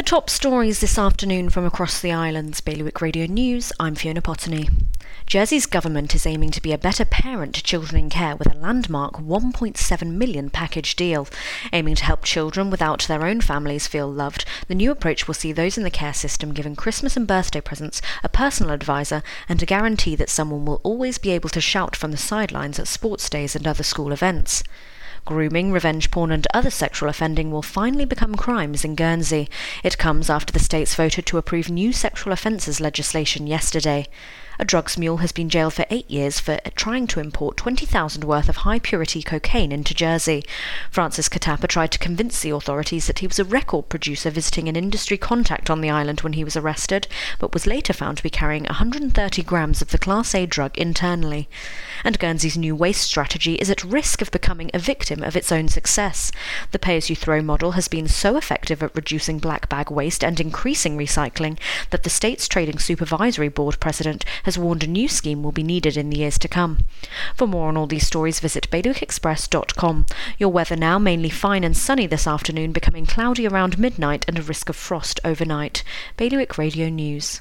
The top stories this afternoon from across the islands. Bailiwick Radio News, I'm Fiona Potney. Jersey's government is aiming to be a better parent to children in care with a landmark £1.7 million package deal. Aiming to help children without their own families feel loved, the new approach will see those in the care system given Christmas and birthday presents, a personal advisor, and a guarantee that someone will always be able to shout from the sidelines at sports days and other school events. Grooming, revenge porn and other sexual offending will finally become crimes in Guernsey. It comes after the states voted to approve new sexual offences legislation yesterday. A drugs mule has been jailed for 8 years for trying to import 20,000 worth of high-purity cocaine into Jersey. Francis Katapa tried to convince the authorities that he was a record producer visiting an industry contact on the island when he was arrested, but was later found to be carrying 130 grams of the Class A drug internally. And Guernsey's new waste strategy is at risk of becoming a victim of its own success. The pay-as-you-throw model has been so effective at reducing black bag waste and increasing recycling that the state's Trading Supervisory Board president has warned a new scheme will be needed in the years to come. For more on all these stories, visit BailiwickExpress.com. Your weather now mainly fine and sunny this afternoon, becoming cloudy around midnight and a risk of frost overnight. Bailiwick Radio News.